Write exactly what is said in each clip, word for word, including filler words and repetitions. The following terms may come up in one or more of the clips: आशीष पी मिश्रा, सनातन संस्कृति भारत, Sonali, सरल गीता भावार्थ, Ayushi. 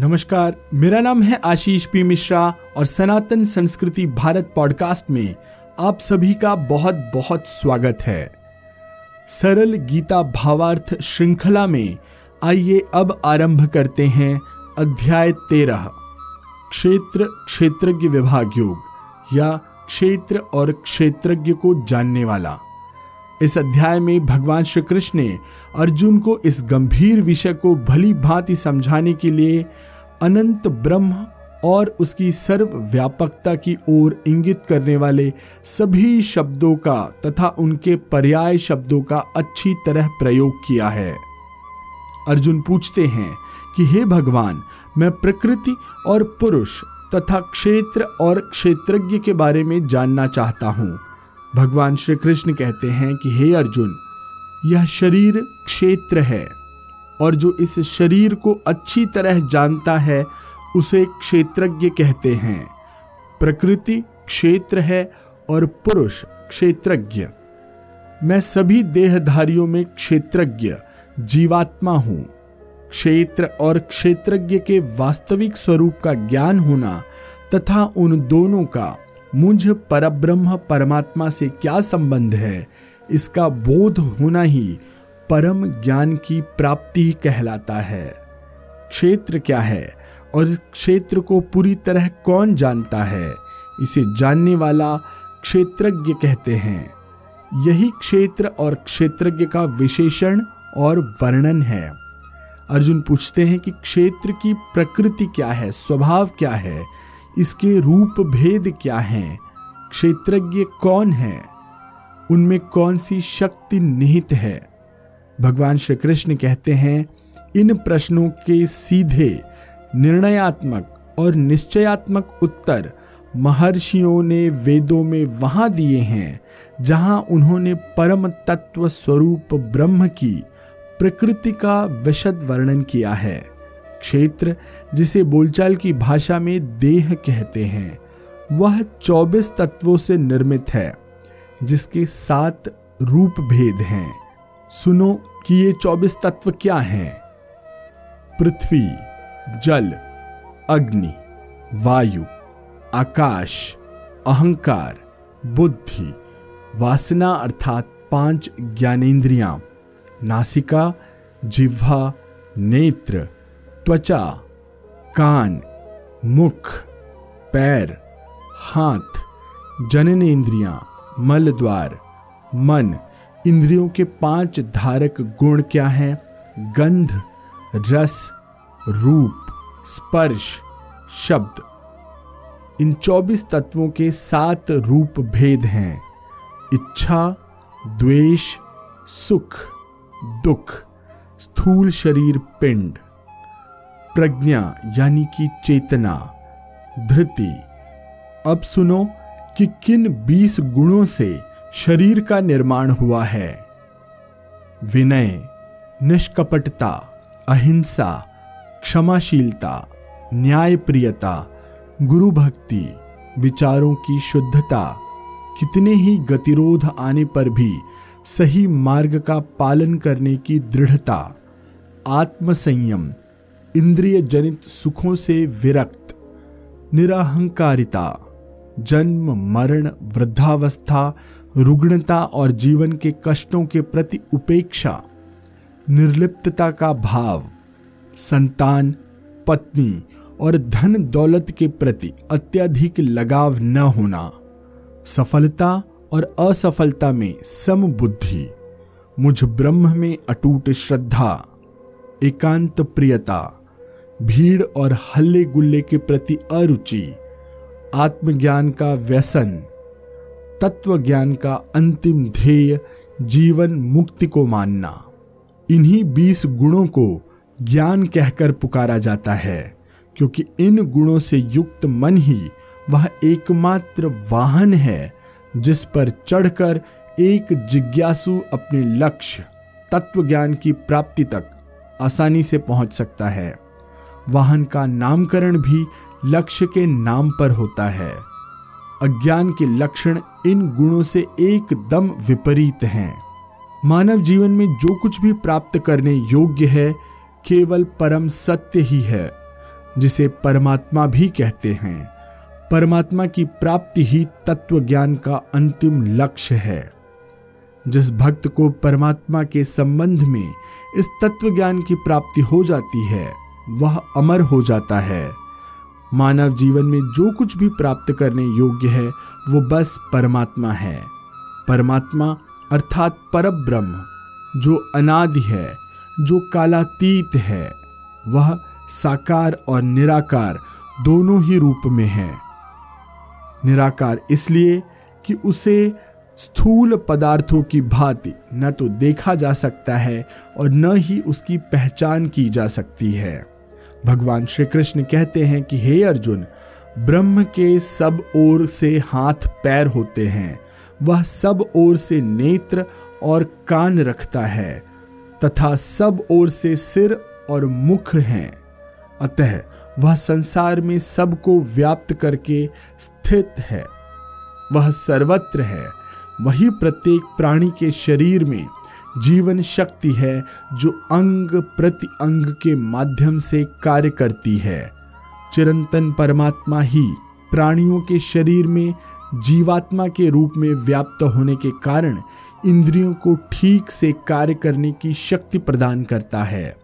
नमस्कार, मेरा नाम है आशीष पी मिश्रा और सनातन संस्कृति भारत पॉडकास्ट में आप सभी का बहुत बहुत स्वागत है। सरल गीता भावार्थ श्रृंखला में आइए अब आरंभ करते हैं अध्याय तेरह, क्षेत्र क्षेत्रज्ञ विभाग योग या क्षेत्र और क्षेत्रज्ञ को जानने वाला। इस अध्याय में भगवान श्री कृष्ण ने अर्जुन को इस गंभीर विषय को भली भांति समझाने के लिए अनंत ब्रह्म और उसकी सर्वव्यापकता की ओर इंगित करने वाले सभी शब्दों का तथा उनके पर्याय शब्दों का अच्छी तरह प्रयोग किया है। अर्जुन पूछते हैं कि हे भगवान, मैं प्रकृति और पुरुष तथा क्षेत्र और क्षेत्रज्ञ के बारे में जानना चाहता हूँ। भगवान श्री कृष्ण कहते हैं कि हे अर्जुन, यह शरीर क्षेत्र है और जो इस शरीर को अच्छी तरह जानता है उसे क्षेत्रज्ञ कहते हैं। प्रकृति क्षेत्र है और पुरुष क्षेत्रज्ञ। मैं सभी देहधारियों में क्षेत्रज्ञ जीवात्मा हूँ। क्षेत्र और क्षेत्रज्ञ के वास्तविक स्वरूप का ज्ञान होना तथा उन दोनों का मुझ परब्रह्म परमात्मा से क्या संबंध है, इसका बोध होना ही परम ज्ञान की प्राप्ति कहलाता है। क्षेत्र क्या है और इस क्षेत्र को पूरी तरह कौन जानता है, इसे जानने वाला क्षेत्रज्ञ कहते हैं। यही क्षेत्र और क्षेत्रज्ञ का विशेषण और वर्णन है। अर्जुन पूछते हैं कि क्षेत्र की प्रकृति क्या है, स्वभाव क्या है, इसके रूप भेद क्या हैं, क्षेत्रज्ञ कौन है, उनमें कौन सी शक्ति निहित है। भगवान श्री कृष्ण कहते हैं, इन प्रश्नों के सीधे निर्णयात्मक और निश्चयात्मक उत्तर महर्षियों ने वेदों में वहाँ दिए हैं जहाँ उन्होंने परम तत्व स्वरूप ब्रह्म की प्रकृति का विशद वर्णन किया है। क्षेत्र, जिसे बोलचाल की भाषा में देह कहते हैं, वह चौबीस तत्वों से निर्मित है जिसके सात रूप भेद हैं। सुनो कि ये चौबीस तत्व क्या हैं। पृथ्वी, जल, अग्नि, वायु, आकाश, अहंकार, बुद्धि, वासना अर्थात पांच ज्ञानेंद्रियां, नासिका, जिह्वा, नेत्र, त्वचा, कान, मुख, पैर, हाथ, जननेन्द्रियां, मलद्वार, मन। इंद्रियों के पांच धारक गुण क्या हैं? गंध, रस, रूप, स्पर्श, शब्द। इन चौबीस तत्वों के सात रूप भेद हैं। इच्छा, द्वेष, सुख, दुख, स्थूल शरीर, पिंड। प्रज्ञा यानी कि चेतना, धृति। अब सुनो कि किन बीस गुणों से शरीर का निर्माण हुआ है। विनय, निष्कपटता, अहिंसा, क्षमाशीलता, न्यायप्रियता, गुरुभक्ति, विचारों की शुद्धता। कितने ही गतिरोध आने पर भी सही मार्ग का पालन करने की दृढ़ता, आत्मसंयम, इंद्रिय जनित सुखों से विरक्त, निराहंकारिता। जन्म, मरण, वृद्धावस्था, रुग्णता और जीवन के कष्टों के प्रति उपेक्षा, निर्लिप्तता का भाव, संतान, पत्नी और धन दौलत के प्रति अत्यधिक लगाव न होना, सफलता और असफलता में समबुद्धि, मुझ ब्रह्म में अटूट श्रद्धा, एकांत प्रियता, भीड़ और हल्ले गुल्ले के प्रति अरुचि, आत्मज्ञान का व्यसन, तत्वज्ञान का अंतिम ध्येय, जीवन मुक्ति को मानना। इन्हीं बीस गुणों को ज्ञान कहकर पुकारा जाता है, क्योंकि इन गुणों से युक्त मन ही वह एकमात्र वाहन है जिस पर चढ़कर एक जिज्ञासु अपने लक्ष्य तत्वज्ञान की प्राप्ति तक आसानी से पहुंच सकता है। वाहन का नामकरण भी लक्ष्य के नाम पर होता है। अज्ञान के लक्षण इन गुणों से एकदम विपरीत हैं। मानव जीवन में जो कुछ भी प्राप्त करने योग्य है केवल परम सत्य ही है, जिसे परमात्मा भी कहते हैं। परमात्मा की प्राप्ति ही तत्व ज्ञान का अंतिम लक्ष्य है। जिस भक्त को परमात्मा के संबंध में इस तत्व ज्ञान की प्राप्ति हो जाती है, वह अमर हो जाता है। मानव जीवन में जो कुछ भी प्राप्त करने योग्य है वो बस परमात्मा है। परमात्मा अर्थात परब्रह्म, जो अनादि है, जो कालातीत है, वह साकार और निराकार दोनों ही रूप में है। निराकार इसलिए कि उसे स्थूल पदार्थों की भांति न तो देखा जा सकता है और न ही उसकी पहचान की जा सकती है। भगवान श्री कृष्ण कहते हैं कि हे अर्जुन, ब्रह्म के सब ओर से हाथ पैर होते हैं, वह सब ओर से नेत्र और कान रखता है तथा सब ओर से सिर और मुख हैं। अतः वह संसार में सबको व्याप्त करके स्थित है, वह सर्वत्र है। वही प्रत्येक प्राणी के शरीर में जीवन शक्ति है, जो अंग प्रति अंग के माध्यम से कार्य करती है। चिरंतन परमात्मा ही प्राणियों के शरीर में जीवात्मा के रूप में व्याप्त होने के कारण इंद्रियों को ठीक से कार्य करने की शक्ति प्रदान करता है,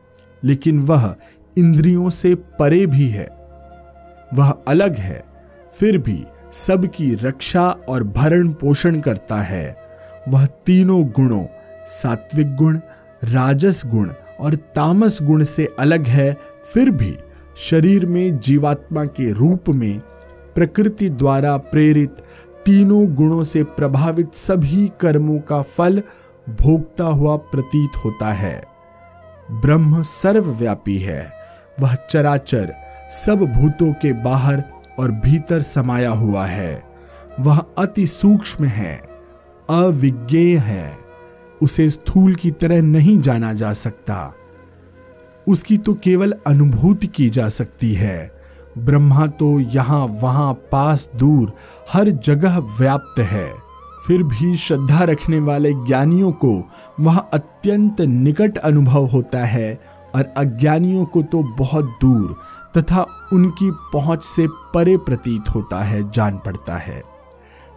लेकिन वह इंद्रियों से परे भी है, वह अलग है, फिर भी सबकी रक्षा और भरण पोषण करता है। वह तीनों गुणों, सात्विक गुण, राजस गुण और तामस गुण से अलग है, फिर भी शरीर में जीवात्मा के रूप में प्रकृति द्वारा प्रेरित तीनों गुणों से प्रभावित सभी कर्मों का फल भोगता हुआ प्रतीत होता है। ब्रह्म सर्वव्यापी है, वह चराचर सब भूतों के बाहर और भीतर समाया हुआ है। वह अति सूक्ष्म है, अविज्ञेय है, उसे स्थूल की तरह नहीं जाना जा सकता, उसकी तो केवल अनुभूति की जा सकती है। ब्रह्मा तो यहाँ वहाँ पास दूर हर जगह व्याप्त है, फिर भी श्रद्धा रखने वाले ज्ञानियों को वह अत्यंत निकट अनुभव होता है और अज्ञानियों को तो बहुत दूर तथा उनकी पहुंच से परे प्रतीत होता है, जान पड़ता है।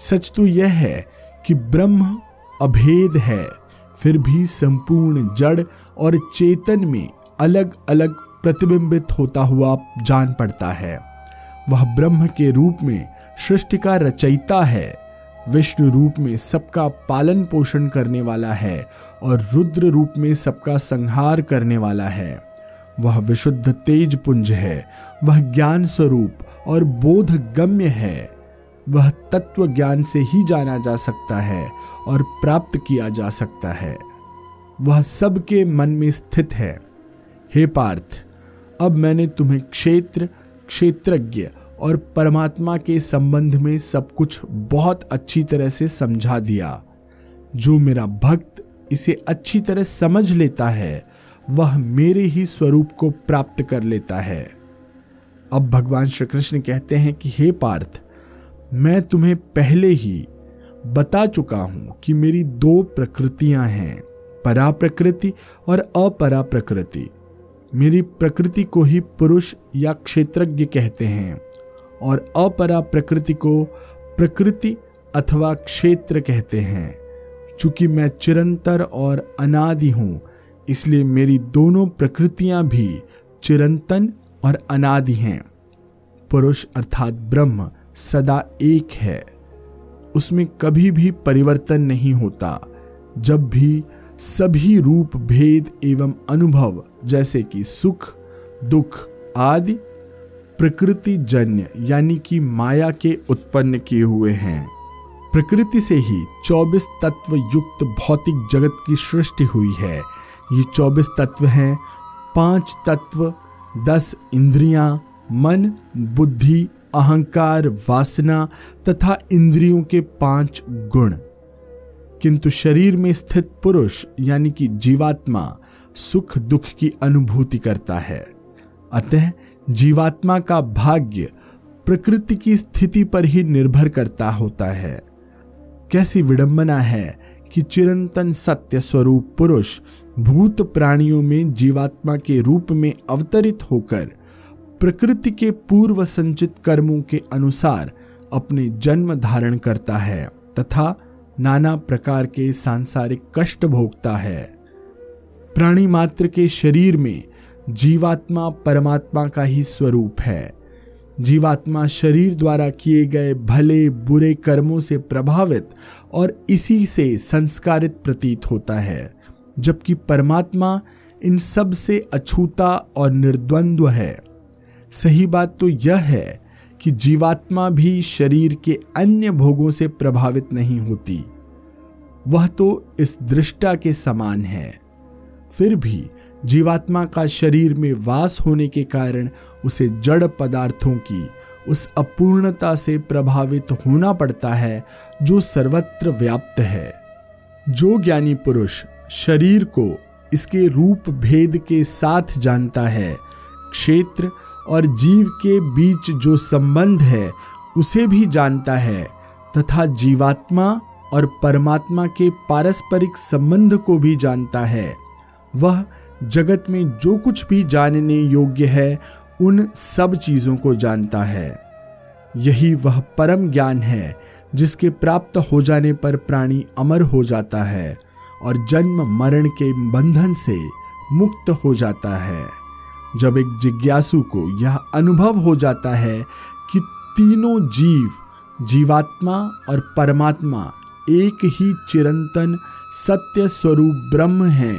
सच तो यह है कि ब्रह्म अभेद है, फिर भी संपूर्ण जड़ और चेतन में अलग अलग प्रतिबिंबित होता हुआ जान पड़ता है। वह ब्रह्म के रूप में सृष्टि का रचयिता है, विष्णु रूप में सबका पालन पोषण करने वाला है और रुद्र रूप में सबका संहार करने वाला है। वह विशुद्ध तेज पुंज है, वह ज्ञान स्वरूप और बोध गम्य है। वह तत्व ज्ञान से ही जाना जा सकता है और प्राप्त किया जा सकता है। वह सबके मन में स्थित है। हे पार्थ, अब मैंने तुम्हें क्षेत्र, क्षेत्रज्ञ और परमात्मा के संबंध में सब कुछ बहुत अच्छी तरह से समझा दिया। जो मेरा भक्त इसे अच्छी तरह समझ लेता है, वह मेरे ही स्वरूप को प्राप्त कर लेता है। अब भगवान श्री कृष्ण कहते हैं कि हे पार्थ, मैं तुम्हें पहले ही बता चुका हूँ कि मेरी दो प्रकृतियाँ हैं, परा प्रकृति और अपरा प्रकृति। मेरी प्रकृति को ही पुरुष या क्षेत्रज्ञ कहते हैं और अपरा प्रकृति को प्रकृति अथवा क्षेत्र कहते हैं। चूँकि मैं चिरंतर और अनादि हूँ, इसलिए मेरी दोनों प्रकृतियां भी चिरंतन और अनादि हैं। पुरुष अर्थात ब्रह्म सदा एक है, उसमें कभी भी परिवर्तन नहीं होता। जब भी सभी रूप भेद एवं अनुभव जैसे कि सुख, दुख आदि प्रकृति जन्य यानी कि माया के उत्पन्न किए हुए हैं। प्रकृति से ही चौबीस तत्व युक्त भौतिक जगत की सृष्टि हुई है। ये चौबीस तत्व हैं, पांच तत्व, दस इंद्रियां, मन, बुद्धि, अहंकार, वासना तथा इंद्रियों के पांच गुण। किंतु शरीर में स्थित पुरुष यानी कि जीवात्मा सुख दुख की अनुभूति करता है। अतः जीवात्मा का भाग्य प्रकृति की स्थिति पर ही निर्भर करता होता है। कैसी विडंबना है कि चिरंतन सत्य स्वरूप पुरुष भूत प्राणियों में जीवात्मा के रूप में अवतरित होकर प्रकृति के पूर्व संचित कर्मों के अनुसार अपने जन्म धारण करता है तथा नाना प्रकार के सांसारिक कष्ट भोगता है। प्राणी मात्र के शरीर में जीवात्मा परमात्मा का ही स्वरूप है। जीवात्मा शरीर द्वारा किए गए भले बुरे कर्मों से प्रभावित और इसी से संस्कारित प्रतीत होता है, जबकि परमात्मा इन सब से अछूता और निर्द्वंद्व है। सही बात तो यह है कि जीवात्मा भी शरीर के अन्य भोगों से प्रभावित नहीं होती, वह तो इस दृष्टा के समान है। फिर भी जीवात्मा का शरीर में वास होने के कारण उसे जड़ पदार्थों की उस अपूर्णता से प्रभावित होना पड़ता है जो सर्वत्र व्याप्त है। जो ज्ञानी पुरुष शरीर को इसके रूप भेद के साथ जानता है, क्षेत्र और जीव के बीच जो संबंध है उसे भी जानता है तथा जीवात्मा और परमात्मा के पारस्परिक संबंध को भी जानता है, वह जगत में जो कुछ भी जानने योग्य है उन सब चीज़ों को जानता है। यही वह परम ज्ञान है जिसके प्राप्त हो जाने पर प्राणी अमर हो जाता है और जन्म मरण के बंधन से मुक्त हो जाता है। जब एक जिज्ञासु को यह अनुभव हो जाता है कि तीनों जीव, जीवात्मा और परमात्मा एक ही चिरंतन सत्य स्वरूप ब्रह्म हैं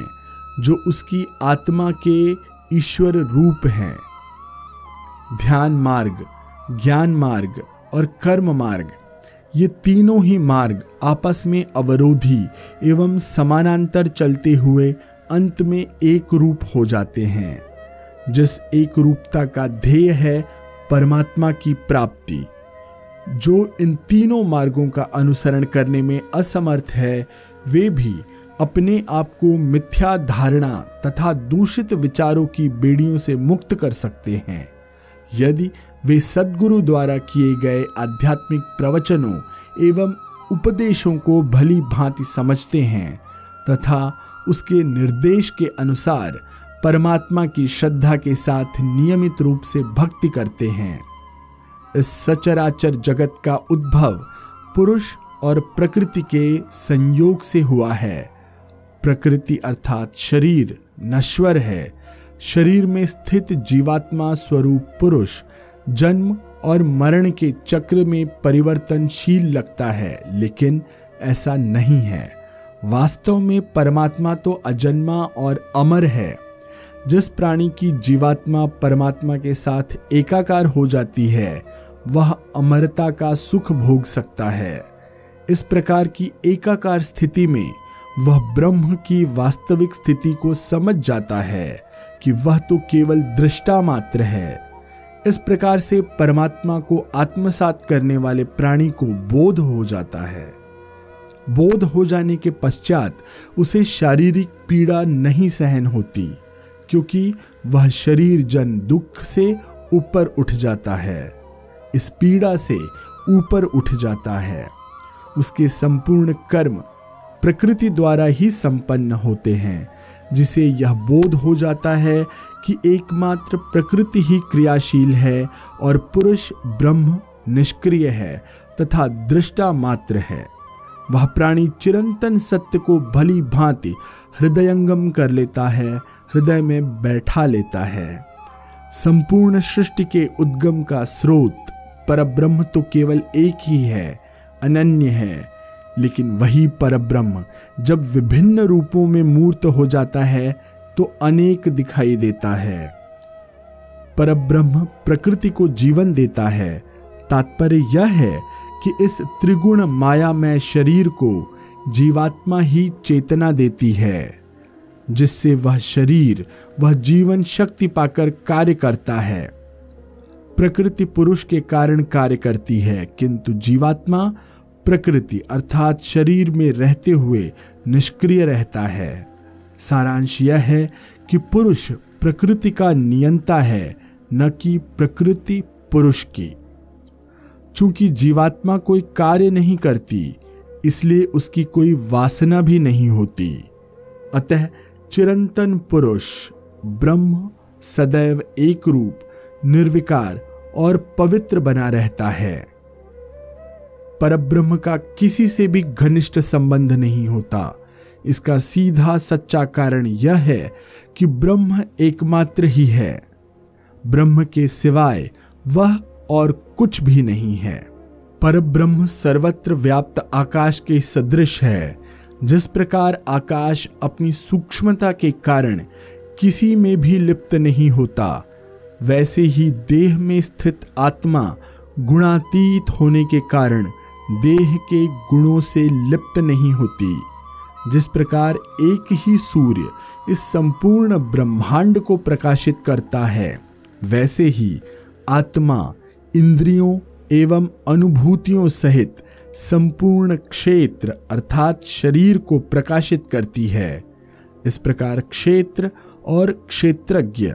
जो उसकी आत्मा के ईश्वर रूप हैं, ध्यान मार्ग, ज्ञान मार्ग और कर्म मार्ग, ये तीनों ही मार्ग आपस में अवरोधी एवं समानांतर चलते हुए अंत में एक रूप हो जाते हैं। जिस एक रूपता का ध्येय है परमात्मा की प्राप्ति, जो इन तीनों मार्गों का अनुसरण करने में असमर्थ है वे भी अपने आप को मिथ्या धारणा तथा दूषित विचारों की बेड़ियों से मुक्त कर सकते हैं, यदि वे सद्गुरु द्वारा किए गए आध्यात्मिक प्रवचनों एवं उपदेशों को भली भांति समझते हैं तथा उसके निर्देश के अनुसार परमात्मा की श्रद्धा के साथ नियमित रूप से भक्ति करते हैं। इस सचराचर जगत का उद्भव पुरुष और प्रकृति के संयोग से हुआ है। प्रकृति अर्थात शरीर नश्वर है। शरीर में स्थित जीवात्मा स्वरूप पुरुष जन्म और मरण के चक्र में परिवर्तनशील लगता है, लेकिन ऐसा नहीं है। वास्तव में परमात्मा तो अजन्मा और अमर है। जिस प्राणी की जीवात्मा परमात्मा के साथ एकाकार हो जाती है वह अमरता का सुख भोग सकता है। इस प्रकार की एकाकार स्थिति में वह ब्रह्म की वास्तविक स्थिति को समझ जाता है कि वह तो केवल दृष्टा मात्र है। इस प्रकार से परमात्मा को आत्मसात करने वाले प्राणी को बोध हो जाता है। बोध हो जाने के पश्चात उसे शारीरिक पीड़ा नहीं सहन होती, क्योंकि वह शरीर जन दुख से ऊपर उठ जाता है। इस पीड़ा से ऊपर उठ जाता है। उसके संपूर्ण कर्म प्रकृति द्वारा ही संपन्न होते हैं, जिसे यह बोध हो जाता है कि एकमात्र प्रकृति ही क्रियाशील है और पुरुष ब्रह्म निष्क्रिय है तथा दृष्टा मात्र है। वह प्राणी चिरंतन सत्य को भली भांति हृदयंगम कर लेता है, हृदय में बैठा लेता है। संपूर्ण सृष्टि के उद्गम का स्रोत परब्रह्म तो केवल एक ही है, अनन्य है, लेकिन वही परब्रह्म जब विभिन्न रूपों में मूर्त हो जाता है तो अनेक दिखाई देता है। परब्रह्म प्रकृति को जीवन देता है। तात्पर्य यह है कि इस त्रिगुण मायामय शरीर को जीवात्मा ही चेतना देती है, जिससे वह शरीर वह जीवन शक्ति पाकर कार्य करता है। प्रकृति पुरुष के कारण कार्य करती है, किंतु जीवात्मा प्रकृति अर्थात शरीर में रहते हुए निष्क्रिय रहता है। सारांश यह है कि पुरुष प्रकृति का नियंता है, न कि प्रकृति पुरुष की। चूंकि जीवात्मा कोई कार्य नहीं करती, इसलिए उसकी कोई वासना भी नहीं होती। अतः चिरंतन पुरुष ब्रह्म सदैव एक रूप निर्विकार और पवित्र बना रहता है। परब्रह्म का किसी से भी घनिष्ठ संबंध नहीं होता। इसका सीधा सच्चा कारण यह है कि ब्रह्म एकमात्र ही है। ब्रह्म के सिवाय वह और कुछ भी नहीं है। परब्रह्म सर्वत्र व्याप्त आकाश के सदृश है। जिस प्रकार आकाश अपनी सूक्ष्मता के कारण किसी में भी लिप्त नहीं होता, वैसे ही देह में स्थित आत्मा गुणातीत होने के कारण देह के गुणों से लिप्त नहीं होती। जिस प्रकार एक ही सूर्य इस संपूर्ण ब्रह्मांड को प्रकाशित करता है, वैसे ही आत्मा इंद्रियों एवं अनुभूतियों सहित संपूर्ण क्षेत्र अर्थात शरीर को प्रकाशित करती है। इस प्रकार क्षेत्र और क्षेत्रज्ञ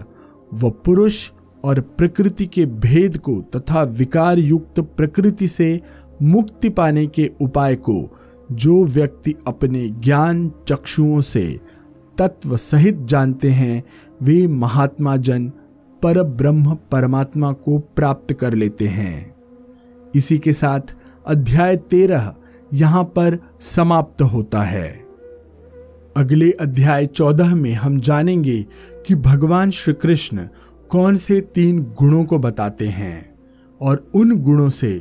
व पुरुष और प्रकृति के भेद को तथा विकार युक्त प्रकृति से मुक्ति पाने के उपाय को जो व्यक्ति अपने ज्ञान चक्षुओं से तत्व सहित जानते हैं, वे महात्मा जन परब्रह्म परमात्मा को प्राप्त कर लेते हैं। इसी के साथ अध्याय तेरह यहाँ पर समाप्त होता है। अगले अध्याय चौदह में हम जानेंगे कि भगवान श्री कृष्ण कौन से तीन गुणों को बताते हैं और उन गुणों से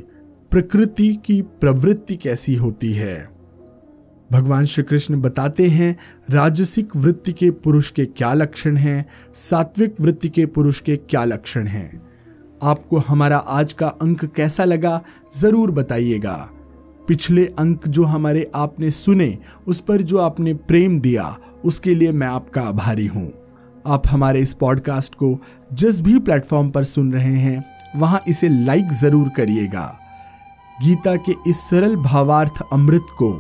प्रकृति की प्रवृत्ति कैसी होती है। भगवान श्री कृष्ण बताते हैं राजसिक वृत्ति के पुरुष के क्या लक्षण हैं, सात्विक वृत्ति के पुरुष के क्या लक्षण हैं। आपको हमारा आज का अंक कैसा लगा ज़रूर बताइएगा। पिछले अंक जो हमारे आपने सुने, उस पर जो आपने प्रेम दिया, उसके लिए मैं आपका आभारी हूँ। आप हमारे इस पॉडकास्ट को जिस भी प्लेटफॉर्म पर सुन रहे हैं, वहाँ इसे लाइक ज़रूर करिएगा। गीता के इस सरल भावार्थ अमृत को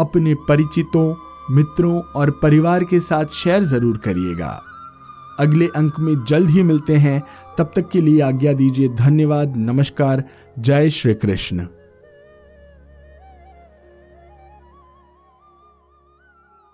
अपने परिचितों, मित्रों और परिवार के साथ शेयर ज़रूर करिएगा। अगले अंक में जल्द ही मिलते हैं। तब तक के लिए आज्ञा दीजिए। धन्यवाद। नमस्कार। जय श्री कृष्ण।